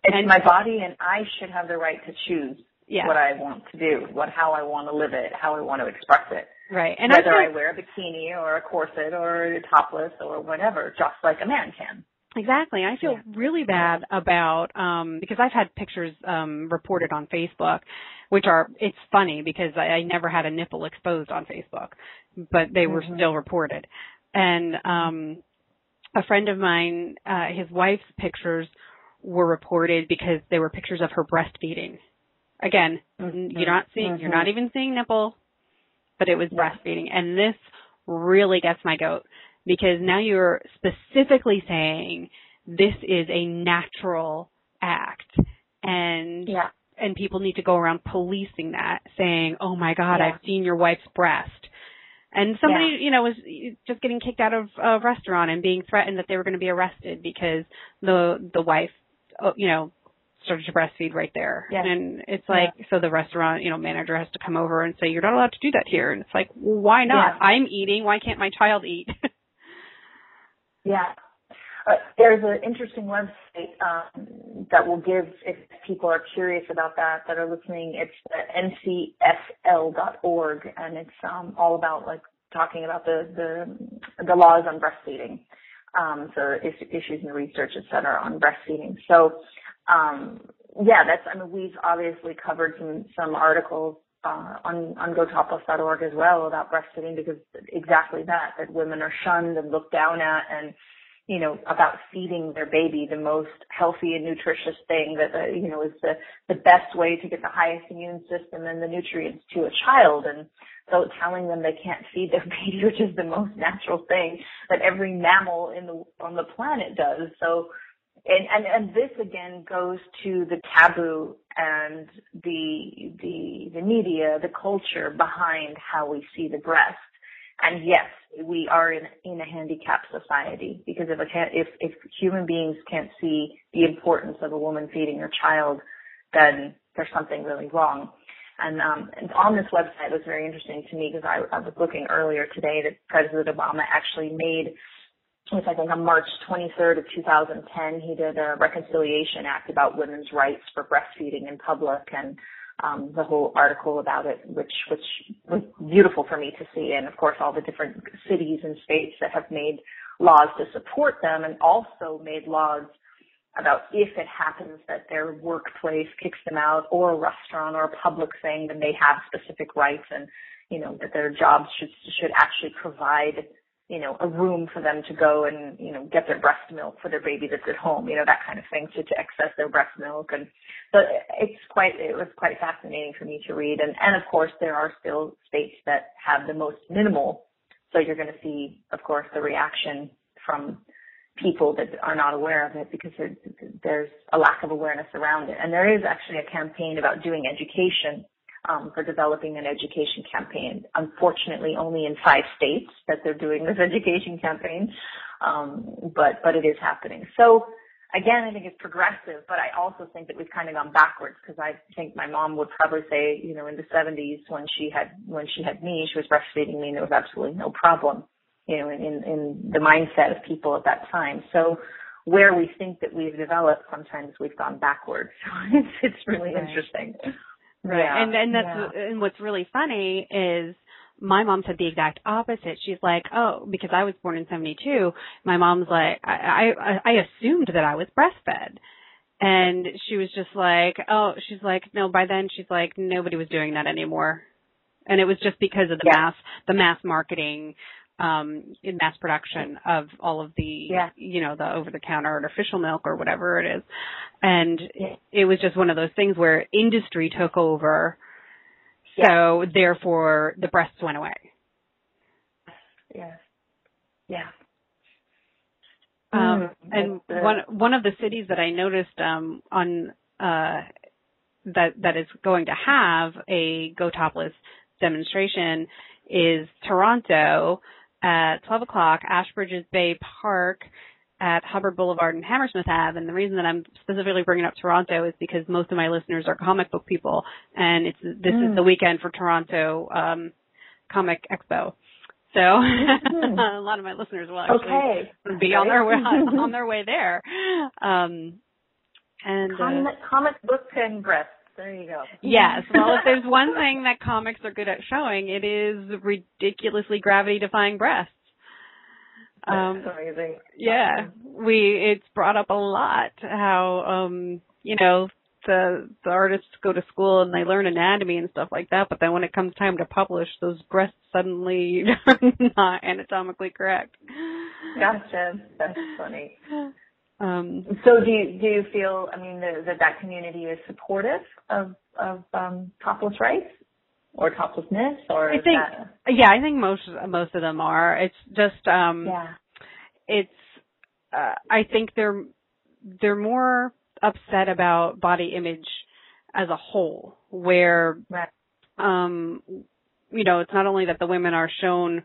It's and, my body and I should have the right to choose yeah. what I want to do, what, how I want to live it, how I want to express it. Right. And whether I, I wear a bikini or a corset or a topless or whatever, just like a man can. Exactly. I feel yeah. really bad about, um, because I've had pictures um, reported on Facebook, which are, it's funny because I, I never had a nipple exposed on Facebook, but they were mm-hmm. still reported. And um, a friend of mine, uh, his wife's pictures were reported because they were pictures of her breastfeeding. Again, mm-hmm. you're not seeing, mm-hmm. you're not even seeing nipple. But it was breastfeeding. And this really gets my goat because now you're specifically saying this is a natural act. And yeah. and people need to go around policing that, saying, oh, my God, yeah. I've seen your wife's breast. And somebody, yeah. you know, was just getting kicked out of a restaurant and being threatened that they were going to be arrested because the the wife, you know, started to breastfeed right there. Yes. And it's like, yeah. so the restaurant, you know, manager has to come over and say, you're not allowed to do that here. And it's like, why not? Yeah. I'm eating. Why can't my child eat? yeah. Uh, there's an interesting website um, that will give, if people are curious about that, that are listening, it's N C S L dot org. And it's um, all about, like, talking about the, the, the laws on breastfeeding. Um, so is- issues in the research, et cetera, on breastfeeding. So, Um, yeah, that's, I mean, we've obviously covered some, some articles, uh, on, on Go Topless dot org as well about breastfeeding because exactly that, that women are shunned and looked down at and, you know, about feeding their baby the most healthy and nutritious thing that, uh, you know, is the, the best way to get the highest immune system and the nutrients to a child. And so telling them they can't feed their baby, which is the most natural thing that every mammal in the, on the planet does. So, And, and and this again goes to the taboo and the the the media, the culture behind how we see the breast. And yes, we are in in a handicapped society because if a, if if human beings can't see the importance of a woman feeding her child, then there's something really wrong. And, um, and on this website, it was very interesting to me because I, I was looking earlier today that President Obama actually made. It's, I think, on March twenty-third of two thousand ten, he did a reconciliation act about women's rights for breastfeeding in public and um, the whole article about it, which, which was beautiful for me to see. And, of course, all the different cities and states that have made laws to support them and also made laws about if it happens that their workplace kicks them out or a restaurant or a public thing, then they have specific rights and, you know, that their jobs should should actually provide you know, a room for them to go and, you know, get their breast milk for their baby that's at home, you know, that kind of thing, to, to access their breast milk. And so it's quite, it was quite fascinating for me to read. And, and of course, there are still states that have the most minimal. So you're going to see, of course, the reaction from people that are not aware of it because there, there's a lack of awareness around it. And there is actually a campaign about doing education. Um, for developing an education campaign. Unfortunately, only in five states that they're doing this education campaign, um, but but it is happening. So, again, I think it's progressive, but I also think that we've kind of gone backwards because I think my mom would probably say, you know, in the seventies when she had when she had me, she was breastfeeding me and there was absolutely no problem, you know, in, in the mindset of people at that time. So where we think that we've developed, sometimes we've gone backwards. So it's, it's really right. interesting. Right. Yeah, and and that's yeah. and what's really funny is my mom said the exact opposite. She's like, oh, because I was born in seventy-two, my mom's like, I, I I assumed that I was breastfed. And she was just like, oh, she's like, no, by then she's like, nobody was doing that anymore. And it was just because of the yeah. mass, the mass marketing, um, in mass production of all of the, yeah. you know, the over-the-counter artificial milk or whatever it is. And yeah. it was just one of those things where industry took over. So yeah. therefore the breasts went away. Yeah. Yeah. Um, mm-hmm. And uh, one, one of the cities that I noticed, um, on, uh, that, that is going to have a Go Topless demonstration is Toronto. at twelve o'clock, Ashbridge's Bay Park at Hubbard Boulevard and Hammersmith Ave. And the reason that I'm specifically bringing up Toronto is because most of my listeners are comic book people, and it's this mm. is the weekend for Toronto um, Comic Expo. So mm-hmm. a lot of my listeners will actually okay. be right. on their way, on their way there. Um, and comic, uh, comic book congress. There you go. Yes. Well, if there's one thing that comics are good at showing, it is ridiculously gravity-defying breasts. Um, That's amazing. Yeah. We, it's brought up a lot how, um, you know, the, the artists go to school and they learn anatomy and stuff like that, but then when it comes time to publish, those breasts suddenly are not anatomically correct. Gotcha. That's funny. Um, so do you, do you feel, I mean, the, the, that community is supportive of, of um, topless rights or toplessness? Or I think, that... yeah, I think most, most of them are. It's just, um, yeah. it's, uh, I think they're, they're more upset about body image as a whole, where, right. um, you know, it's not only that the women are shown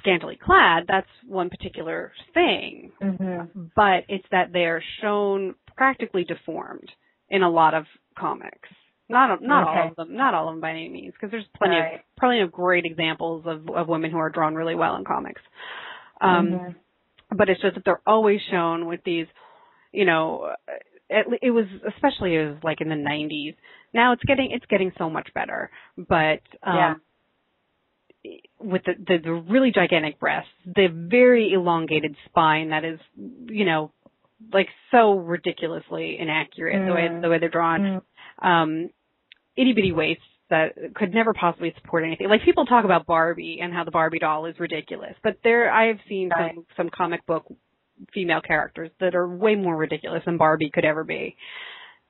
scantily clad, that's one particular thing, mm-hmm. but it's that they're shown practically deformed in a lot of comics. Not not okay. all of them, not all of them by any means, because there's plenty right. of plenty of great examples of, of women who are drawn really well in comics. Um, mm-hmm. But it's just that they're always shown with these, you know, it, it was especially it was like in the nineties. Now it's getting it's getting so much better, but. Um, yeah. with the, the, the really gigantic breasts, the very elongated spine that is, you know, like so ridiculously inaccurate, mm. the way the way they're drawn, mm. um, itty-bitty waists that could never possibly support anything. Like, people talk about Barbie and how the Barbie doll is ridiculous, but there I've seen right. some, some comic book female characters that are way more ridiculous than Barbie could ever be.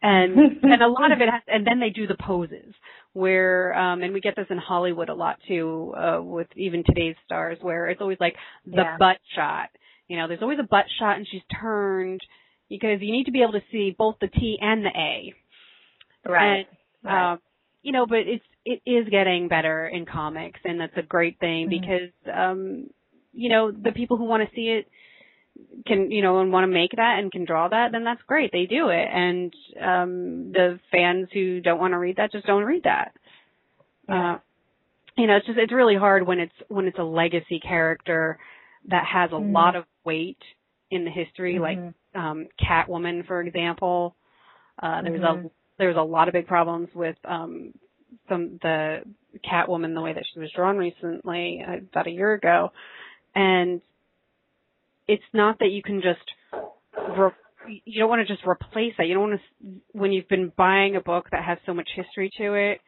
And and a lot of it has, and then they do the poses where, um, and we get this in Hollywood a lot too, uh, with even today's stars, where it's always like the yeah. butt shot. You know, there's always a butt shot and she's turned, because you need to be able to see both the T and the A. Right. And, right. Um, you know, but it's, it is getting better in comics, and that's a great thing, mm-hmm. because, um, you know, the people who want to see it can, you know, and want to make that and can draw that, then that's great. They do it. And um, the fans who don't want to read that just don't read that. Yeah. Uh, you know, it's just, it's really hard when it's, when it's a legacy character that has a mm-hmm. lot of weight in the history, mm-hmm. like um, Catwoman, for example. Uh, there was mm-hmm. a, there was a lot of big problems with um, some, the Catwoman, the way that she was drawn recently, about a year ago. And it's not that you can just, re- you don't want to just replace that. You don't want to, when you've been buying a book that has so much history to it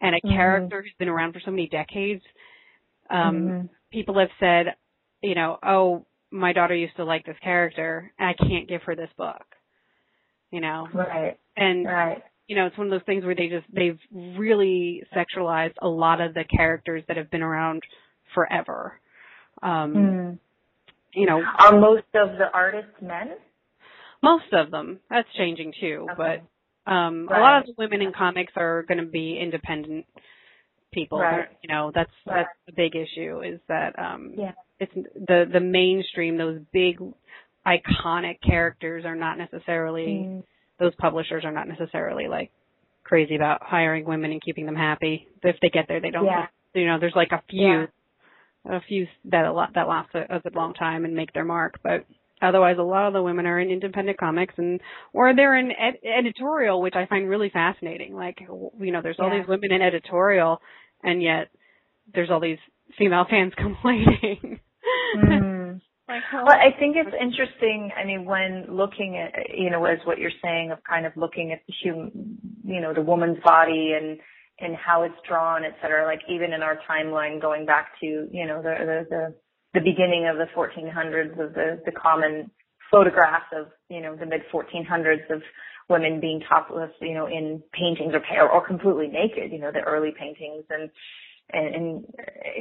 and a mm-hmm. character who's been around for so many decades, um, mm-hmm. people have said, you know, oh, my daughter used to like this character, and I can't give her this book, you know? Right. And, right. you know, it's one of those things where they just, they've really sexualized a lot of the characters that have been around forever. Um, mm. You know, are most of the artists men? Most of them. That's changing too, okay. but um, right. a lot of the women in comics are going to be independent people. Right. You know, that's right. that's the big issue, is that um, yeah. it's the the mainstream. Those big, iconic characters are not necessarily. Mm. Those publishers are not necessarily like crazy about hiring women and keeping them happy. If they get there, they don't. Yeah. You know, there's like a few. Yeah. A few that a lot that last a, a good long time and make their mark, but otherwise, a lot of the women are in independent comics, and or they're in ed- editorial, which I find really fascinating. Like, you know, there's all yeah. these women in editorial, and yet there's all these female fans complaining. Mm. Like, oh. Well, I think it's interesting. I mean, when looking at, you know, as what you're saying of kind of looking at the human, you know, the woman's body and. and how it's drawn, et cetera, like even in our timeline going back to, you know, the, the, the beginning of the fourteen hundreds of the, the common photographs of, you know, the mid fourteen hundreds of women being topless, you know, in paintings or, or completely naked, you know, the early paintings and, and, and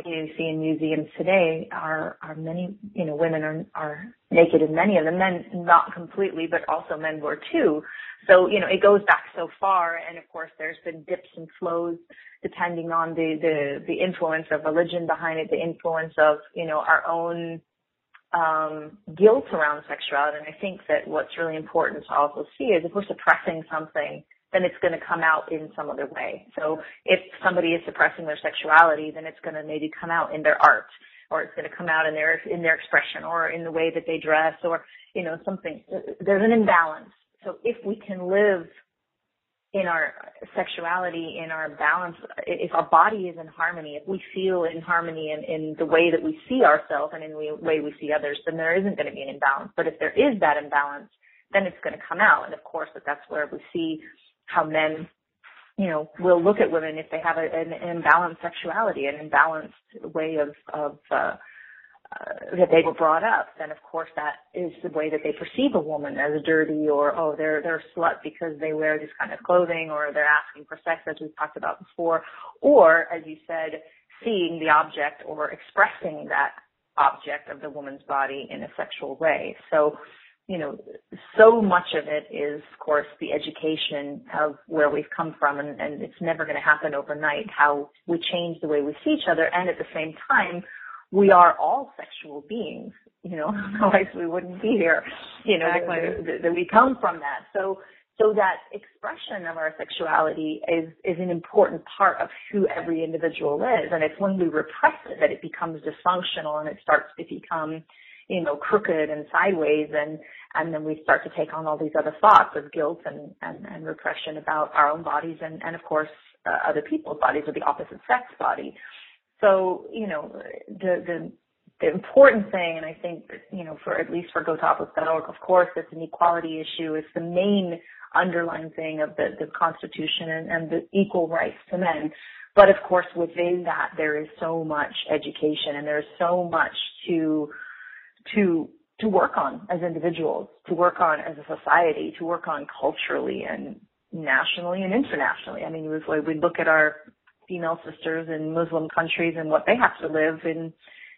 you see in museums today are, are many, you know, women are, are naked, and many of them, men not completely, but also men were too. So, you know, it goes back so far. And of course, there's been dips and flows depending on the, the, the influence of religion behind it, the influence of, you know, our own um, guilt around sexuality. And I think that what's really important to also see is if we're suppressing something, then it's going to come out in some other way. So if somebody is suppressing their sexuality, then it's going to maybe come out in their art, or it's going to come out in their in their expression, or in the way that they dress, or, you know, something. There's an imbalance. So if we can live in our sexuality, in our balance, if our body is in harmony, if we feel in harmony in, in the way that we see ourselves and in the way we see others, then there isn't going to be an imbalance. But if there is that imbalance, then it's going to come out. And, of course, that's where we see how men, you know, will look at women if they have a, an, an imbalanced sexuality, an imbalanced way of, of uh, uh, that they were brought up. Then, of course, that is the way that they perceive a woman, as dirty, or, oh, they're, they're a slut because they wear this kind of clothing, or they're asking for sex, as we've talked about before, or, as you said, seeing the object or expressing that object of the woman's body in a sexual way. So, you know, so much of it is, of course, the education of where we've come from, and, and it's never going to happen overnight, how we change the way we see each other. And at the same time, we are all sexual beings, you know, otherwise we wouldn't be here, you know, exactly. that, that we come from that. So, so that expression of our sexuality is, is an important part of who every individual is. And it's when we repress it that it becomes dysfunctional, and it starts to become, you know, crooked and sideways, and, and then we start to take on all these other thoughts of guilt and, and, and repression about our own bodies and, and of course, uh, other people's bodies, or the opposite sex body. So, you know, the, the, the important thing, and I think, you know, for at least for Go Topless dot org, of course, it's an equality issue. It's the main underlying thing of the, the Constitution and, and the equal rights to men. But, of course, within that, there is so much education, and there is so much to to to work on as individuals, to work on as a society, to work on culturally and nationally and internationally. I mean, we look at our female sisters in Muslim countries and what they have to live in,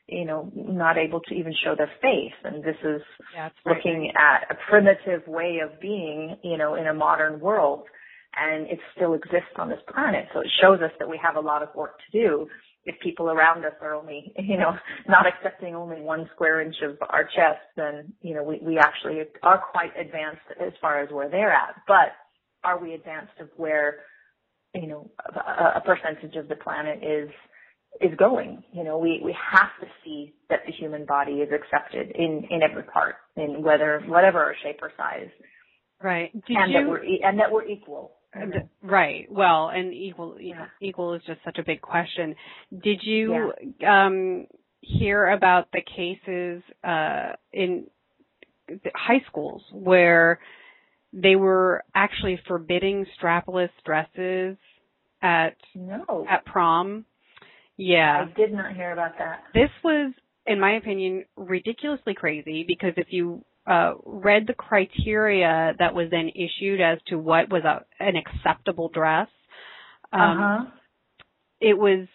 you know, not able to even show their face. And this is yeah, looking right. at a primitive way of being, you know, in a modern world. And it still exists on this planet. So it shows us that we have a lot of work to do. If people around us are only, you know, not accepting only one square inch of our chest, then, you know, we, we actually are quite advanced as far as where they're at. But are we advanced of where, you know, a, a percentage of the planet is is going? You know, we, we have to see that the human body is accepted in, in every part, in whether whatever our shape or size. Right. Did and, you... that we're, and that we're equal. Right. Well, and equal yeah. equal is just such a big question. Did you yeah. um, hear about the cases uh, in the high schools where they were actually forbidding strapless dresses at no. at prom? Yeah, I did not hear about that. This was, in my opinion, ridiculously crazy, because if you Uh, read the criteria that was then issued as to what was a, an acceptable dress. Um, uh-huh. It was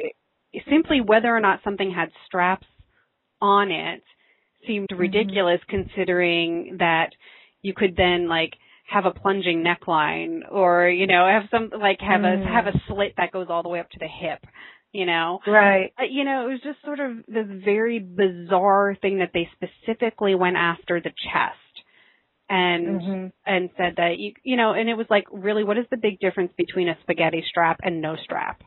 it, simply whether or not something had straps on it seemed ridiculous, mm-hmm. considering that you could then like have a plunging neckline, or, you know, have some like have mm. a have a slit that goes all the way up to the hip. You know, right? You know, it was just sort of this very bizarre thing that they specifically went after the chest, and mm-hmm. and said that you, you know, and it was like, really, what is the big difference between a spaghetti strap and no strap?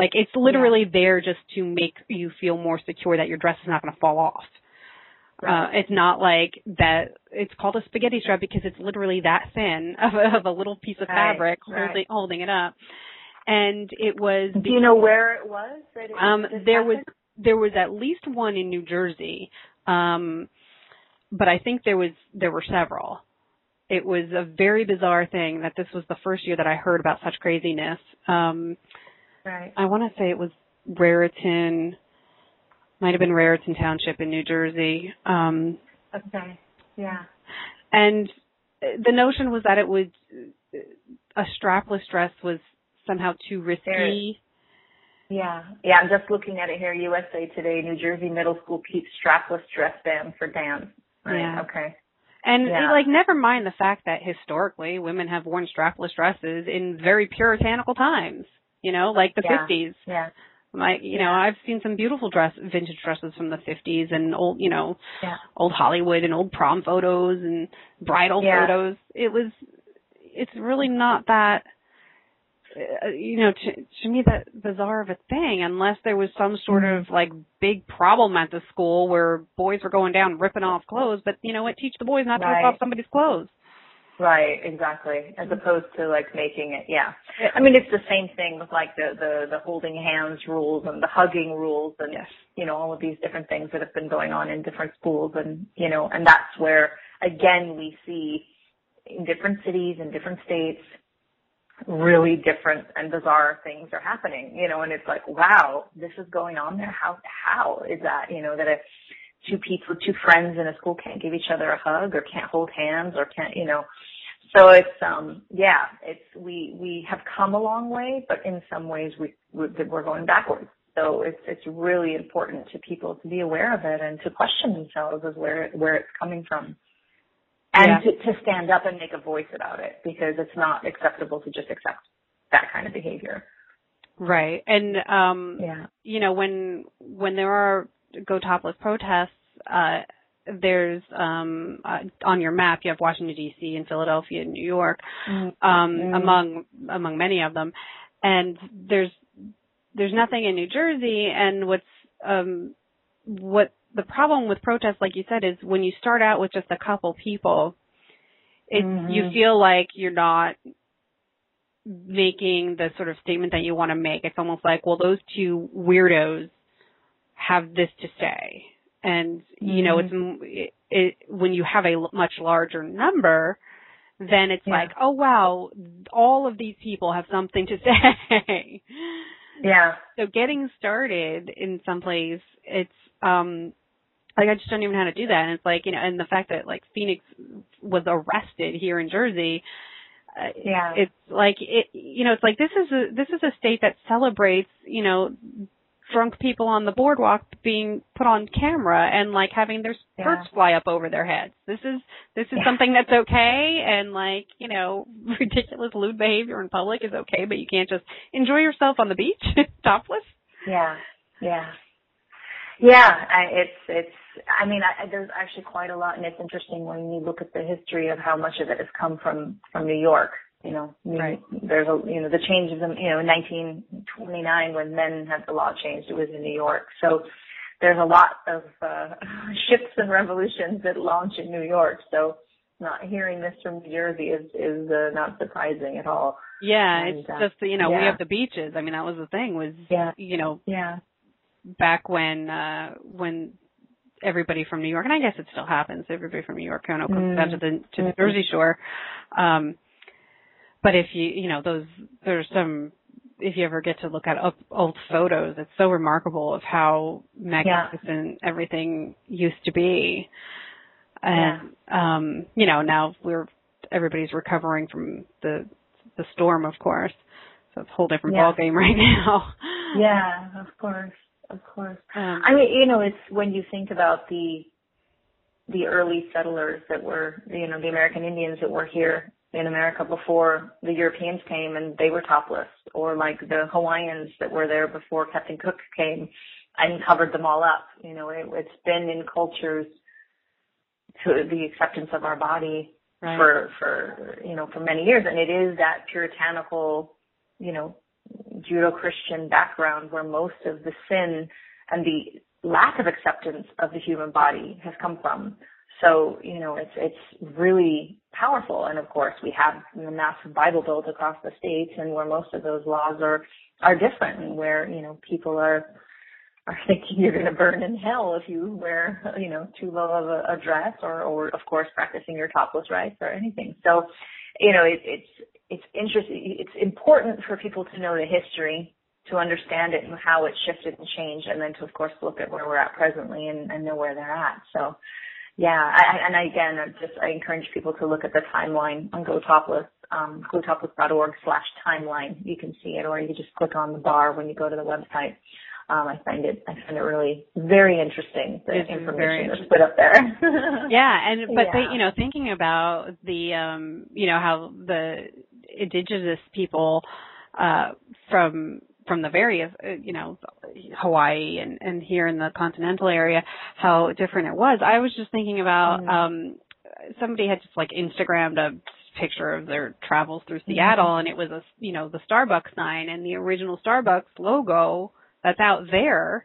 Like, it's literally yeah. there just to make you feel more secure that your dress is not going to fall off. Right. Uh, it's not like that. It's called a spaghetti strap because it's literally that thin of a, of a little piece of right. fabric right. holding it up. And it was. Do you know where it was? It um, there happened? was there was at least one in New Jersey, um, but I think there was there were several. It was a very bizarre thing that this was the first year that I heard about such craziness. Um, right. I want to say it was Raritan, might have been Raritan Township in New Jersey. Um, okay. Yeah. And the notion was that it would a strapless dress was somehow too risky. Yeah. Yeah, I'm just looking at it here. U S A Today, New Jersey middle school keeps strapless dress ban for dance. Right. Yeah. Okay. And yeah. like, never mind the fact that historically women have worn strapless dresses in very puritanical times. you know, like the yeah. fifties. Yeah. Like, you yeah. know, I've seen some beautiful dress, vintage dresses from the fifties and old, you know, yeah. old Hollywood and old prom photos and bridal yeah. photos. It was, it's really not that, you know, to, to me, that bizarre of a thing, unless there was some sort of like big problem at the school where boys were going down ripping off clothes. But you know what? Teach the boys not to right. rip off somebody's clothes. Right, exactly. As opposed to like making it, yeah. I mean, it's the same thing with like the the, the holding hands rules and the hugging rules, and yes. you know, all of these different things that have been going on in different schools, and you know, and that's where again we see in different cities and different states really different and bizarre things are happening. You know, and it's like, wow, this is going on there. How how is that? You know, that if two people, two friends in a school can't give each other a hug or can't hold hands or can't, you know. So it's, um, yeah, it's, we, we have come a long way, but in some ways we, we're going backwards. So it's, it's really important to people to be aware of it and to question themselves as where, where it's coming from. And yeah. to, to stand up and make a voice about it, because it's not acceptable to just accept that kind of behavior. Right. And, um, yeah. you know, when, when there are Go Topless protests, uh, there's um, uh, on your map you have Washington D C and Philadelphia and New York, um, mm-hmm. among among many of them, and there's there's nothing in New Jersey. And what's um, what the problem with protests, like you said, is when you start out with just a couple people, it mm-hmm. you feel like you're not making the sort of statement that you want to make. It's almost like, well, those two weirdos have this to say. And, you know, mm-hmm. it's it, when you have a much larger number, then it's yeah. like, oh, wow, all of these people have something to say. Yeah. So getting started in some place, it's um, like, I just don't even know how to do that. And it's like, you know, and the fact that like Phoenix was arrested here in Jersey, uh, yeah. it's like, it, you know, it's like, this is a, this is a state that celebrates, you know, drunk people on the boardwalk being put on camera and like having their skirts yeah. fly up over their heads. This is, this is yeah. something that's okay. And like, you know, ridiculous lewd behavior in public is okay, but you can't just enjoy yourself on the beach topless. Yeah. Yeah. Yeah. I, it's, it's, I mean, I, there's actually quite a lot. And it's interesting when you look at the history of how much of it has come from, from New York. You know, right. there's a, you know, the changes in, you know, in nineteen twenty-nine when men had the law changed, it was in New York. So there's a lot of uh, shifts and revolutions that launch in New York. So not hearing this from New Jersey is, is uh, not surprising at all. Yeah. And, it's uh, just, you know, yeah. we have the beaches. I mean, that was the thing was, yeah. you know, yeah. back when, uh, when everybody from New York, and I guess it still happens, everybody from New York, kind of comes down to the, to the Jersey Shore. Um, But if you, you know, those, there's some, if you ever get to look at up, old photos, it's so remarkable of how magnificent yeah. everything used to be. And, yeah. um, you know, now we're, everybody's recovering from the, the storm, of course. So it's a whole different yeah. ball game right now. Yeah, of course. Of course. Um, I mean, you know, it's when you think about the, the early settlers that were, you know, the American Indians that were here in America before the Europeans came, and they were topless, or like the Hawaiians that were there before Captain Cook came and covered them all up. You know, it, it's been in cultures to the acceptance of our body right. for, for, you know, for many years. And it is that puritanical, you know, Judeo-Christian background where most of the sin and the lack of acceptance of the human body has come from. So, you know, it's it's really powerful. And, of course, we have the massive Bible Belt across the states, and where most of those laws are, are different, and where, you know, people are are thinking you're going to burn in hell if you wear, you know, too low of a, a dress or, or, of course, practicing your topless rites or anything. So, you know, it, it's it's interesting. It's important for people to know the history, to understand it and how it shifted and changed, and then to, of course, look at where we're at presently and, and know where they're at. So, yeah, I, and I, again, I just I encourage people to look at the timeline on GoTopless, um, GoTopless dot org slash timeline. You can see it, or you just click on the bar when you go to the website. Um, I find it I find it really very interesting, the it's information that's put up there. yeah, and but yeah. They, you know, thinking about the um, you know, how the indigenous people uh, from from the various, you know, Hawaii and, and here in the continental area, how different it was. I was just thinking about mm. um, somebody had just like Instagrammed a picture of their travels through Seattle, mm. and it was a, you know, the Starbucks sign and the original Starbucks logo that's out there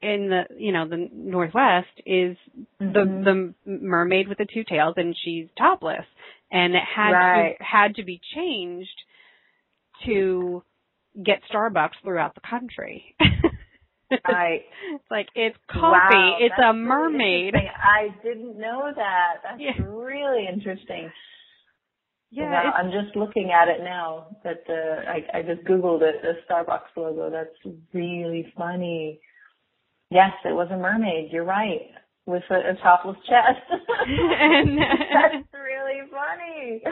in the, you know, the Northwest is mm-hmm. the the mermaid with the two tails, and she's topless, and it had right. to, had to be changed to get Starbucks throughout the country. Right. It's like, it's coffee. Wow, it's a mermaid. Really, I didn't know that. That's yeah. really interesting. Yeah. Wow, I'm just looking at it now. That the I, I just Googled it, the Starbucks logo. That's really funny. Yes, it was a mermaid. You're right. With a, a topless chest. And that's really funny.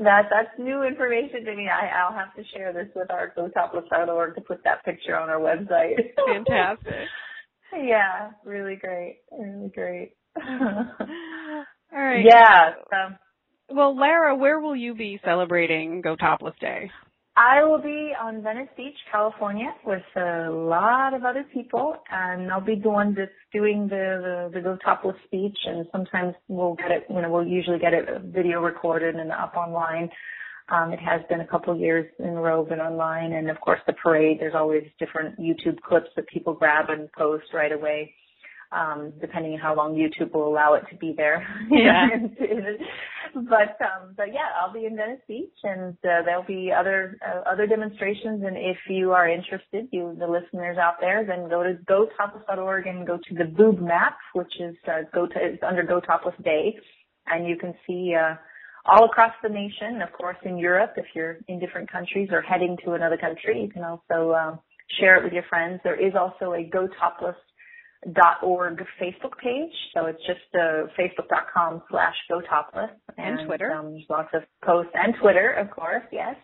That that's new information to me. I, I'll have to share this with our Go Topless dot org to put that picture on our website. Fantastic. Yeah, really great. Really great. All right. Yeah. So. Well, Lara, where will you be celebrating Go Topless Day? I will be on Venice Beach, California, with a lot of other people, and I'll be the one that's doing the, the, the Go Topless speech, and sometimes we'll get it, you know, we'll usually get it video recorded and up online. Um, it has been a couple of years in a row been online, and of course the parade, there's always different YouTube clips that people grab and post right away, um, depending on how long YouTube will allow it to be there. Yeah. But, um, but yeah, I'll be in Venice Beach, and uh, there'll be other uh, other demonstrations. And if you are interested, you the listeners out there, then go to Go Topless dot org and go to the boob map, which is uh, go to it's under Go Topless Day, and you can see uh, all across the nation. Of course, in Europe, if you're in different countries or heading to another country, you can also uh, share it with your friends. There is also a Go Topless dot org Facebook page, so it's just uh, facebook dot com slash Go Topless, and, and Twitter. Um, there's lots of posts and Twitter, of course, yes.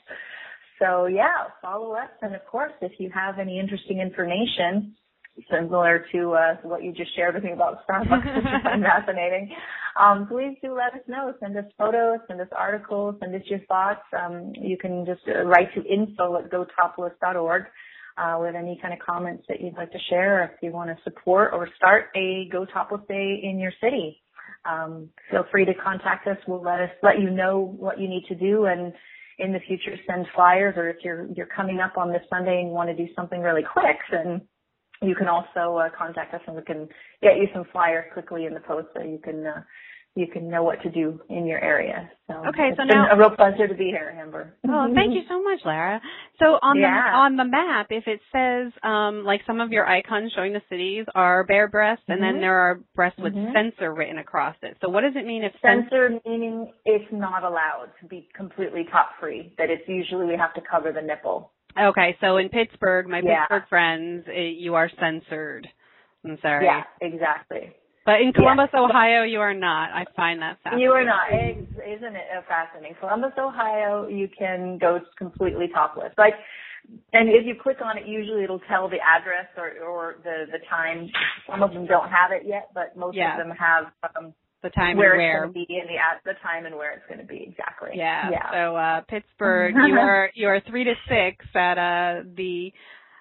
So yeah, follow us, and of course, if you have any interesting information similar to uh, what you just shared with me about Starbucks, which is fascinating, um, please do let us know. Send us photos, send us articles, send us your thoughts. Um, you can just uh, write to info at Go Topless dot org. Uh, with any kind of comments that you'd like to share, or if you want to support or start a Go Topless Day in your city, um, feel free to contact us. We'll let us let you know what you need to do, and in the future send flyers. Or if you're you're coming up on this Sunday and you want to do something really quick, then you can also uh, contact us, and we can get you some flyers quickly in the post, so you can uh, you can know what to do in your area. So okay, it's so been now, a real pleasure to be here, Amber. Oh, thank you so much, Lara. So on yeah. the on the map, if it says um, like some of your icons showing the cities are bare breasts, mm-hmm. and then there are breasts with mm-hmm. censor written across it. So what does it mean if censor cens- meaning it's not allowed to be completely top free? That it's usually we have to cover the nipple. Okay, so in Pittsburgh, my yeah. Pittsburgh friends, it, you are censored. I'm sorry. Yeah, exactly. But in Columbus, yeah. Ohio, you are not. I find that fascinating. You are not. It's, isn't it fascinating? Columbus, Ohio, you can go completely topless. Like, and if you click on it, usually it'll tell the address or, or the, the time. Some of them don't have it yet, but most yeah. of them have um, the time where and where. It's going to be and the, at the time and where it's going to be, exactly. Yeah. yeah. So uh, Pittsburgh, you are you are three to six at uh, the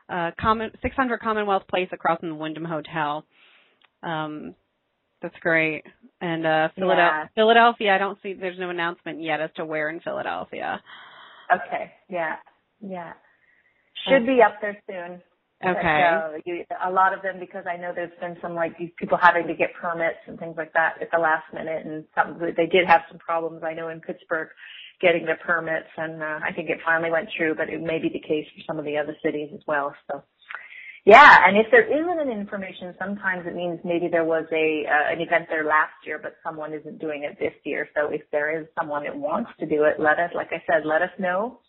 uh, common six hundred Commonwealth Place across from the Wyndham Hotel. Um, That's great. And uh, Philadelphia, yeah. Philadelphia, I don't see, there's no announcement yet as to where in Philadelphia. Okay. Yeah. Yeah. Should okay. be up there soon. Okay. But, uh, you, a lot of them, because I know there's been some, like, these people having to get permits and things like that at the last minute. And some, they did have some problems, I know, in Pittsburgh getting the permits. And uh, I think it finally went through, but it may be the case for some of the other cities as well. So. Yeah, and if there isn't an information, sometimes it means maybe there was a uh, an event there last year, but someone isn't doing it this year. So if there is someone that wants to do it, let us, like I said, let us know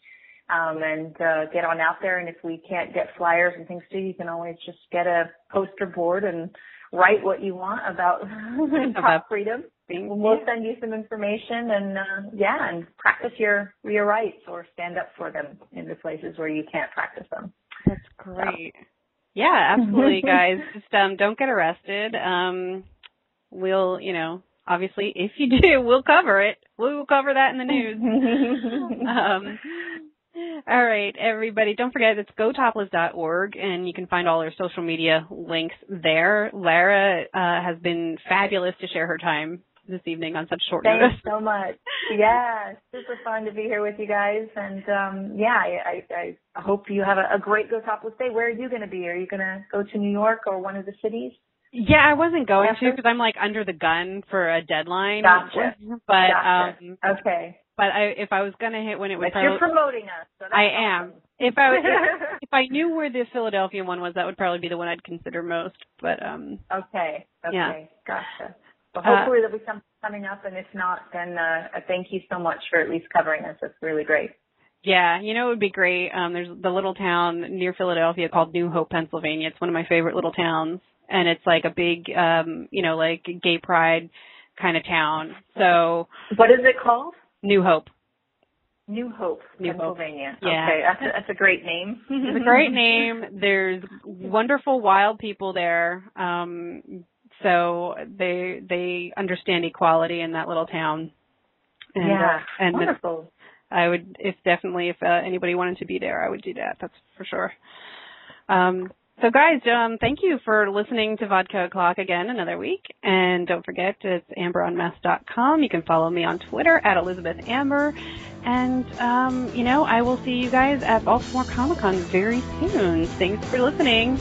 um, and uh, get on out there. And if we can't get flyers and things too, you can always just get a poster board and write what you want about top freedom. We'll send you some information and, uh, yeah, and practice your, your rights or stand up for them in the places where you can't practice them. That's great. So. Yeah, absolutely, guys. Just um, don't get arrested. Um, we'll, you know, obviously, if you do, we'll cover it. We will cover that in the news. um, All right, everybody, don't forget it's go topless dot org, and you can find all our social media links there. Lara uh, has been fabulous to share her time this evening on such short Thanks notice. Thanks so much. Yeah, super fun to be here with you guys. And, um, yeah, I, I, I hope you have a, a great Go Topless Day. Where are you going to be? Are you going to go to New York or one of the cities? Yeah, I wasn't going after? to because I'm, like, under the gun for a deadline. Gotcha. But, gotcha. Um, okay. But I, if I was going to hit when it was... But probably, you're promoting us. So that's I awesome. am. If I was, if, if I knew where the Philadelphia one was, that would probably be the one I'd consider most. But um. Okay. Okay. Yeah. Gotcha. Well, hopefully uh, there'll be something coming up, and if not, then uh, thank you so much for at least covering us. That's really great. Yeah, you know, it would be great. Um, there's the little town near Philadelphia called New Hope, Pennsylvania. It's one of my favorite little towns, and it's like a big, um, you know, like gay pride kind of town. So. What is it called? New Hope. New Hope, New Pennsylvania. Hope. Yeah. Okay, that's a, that's a great name. It's a great name. There's wonderful wild people there. Um, so they they understand equality in that little town. And, yeah, uh, and wonderful. I would, if definitely, if uh, anybody wanted to be there, I would do that. That's for sure. Um, so, guys, um, thank you for listening to Vodka O'Clock again another week. And don't forget, it's amber unmasked dot com. You can follow me on Twitter at Elizabeth Amber. And, um, you know, I will see you guys at Baltimore Comic Con very soon. Thanks for listening.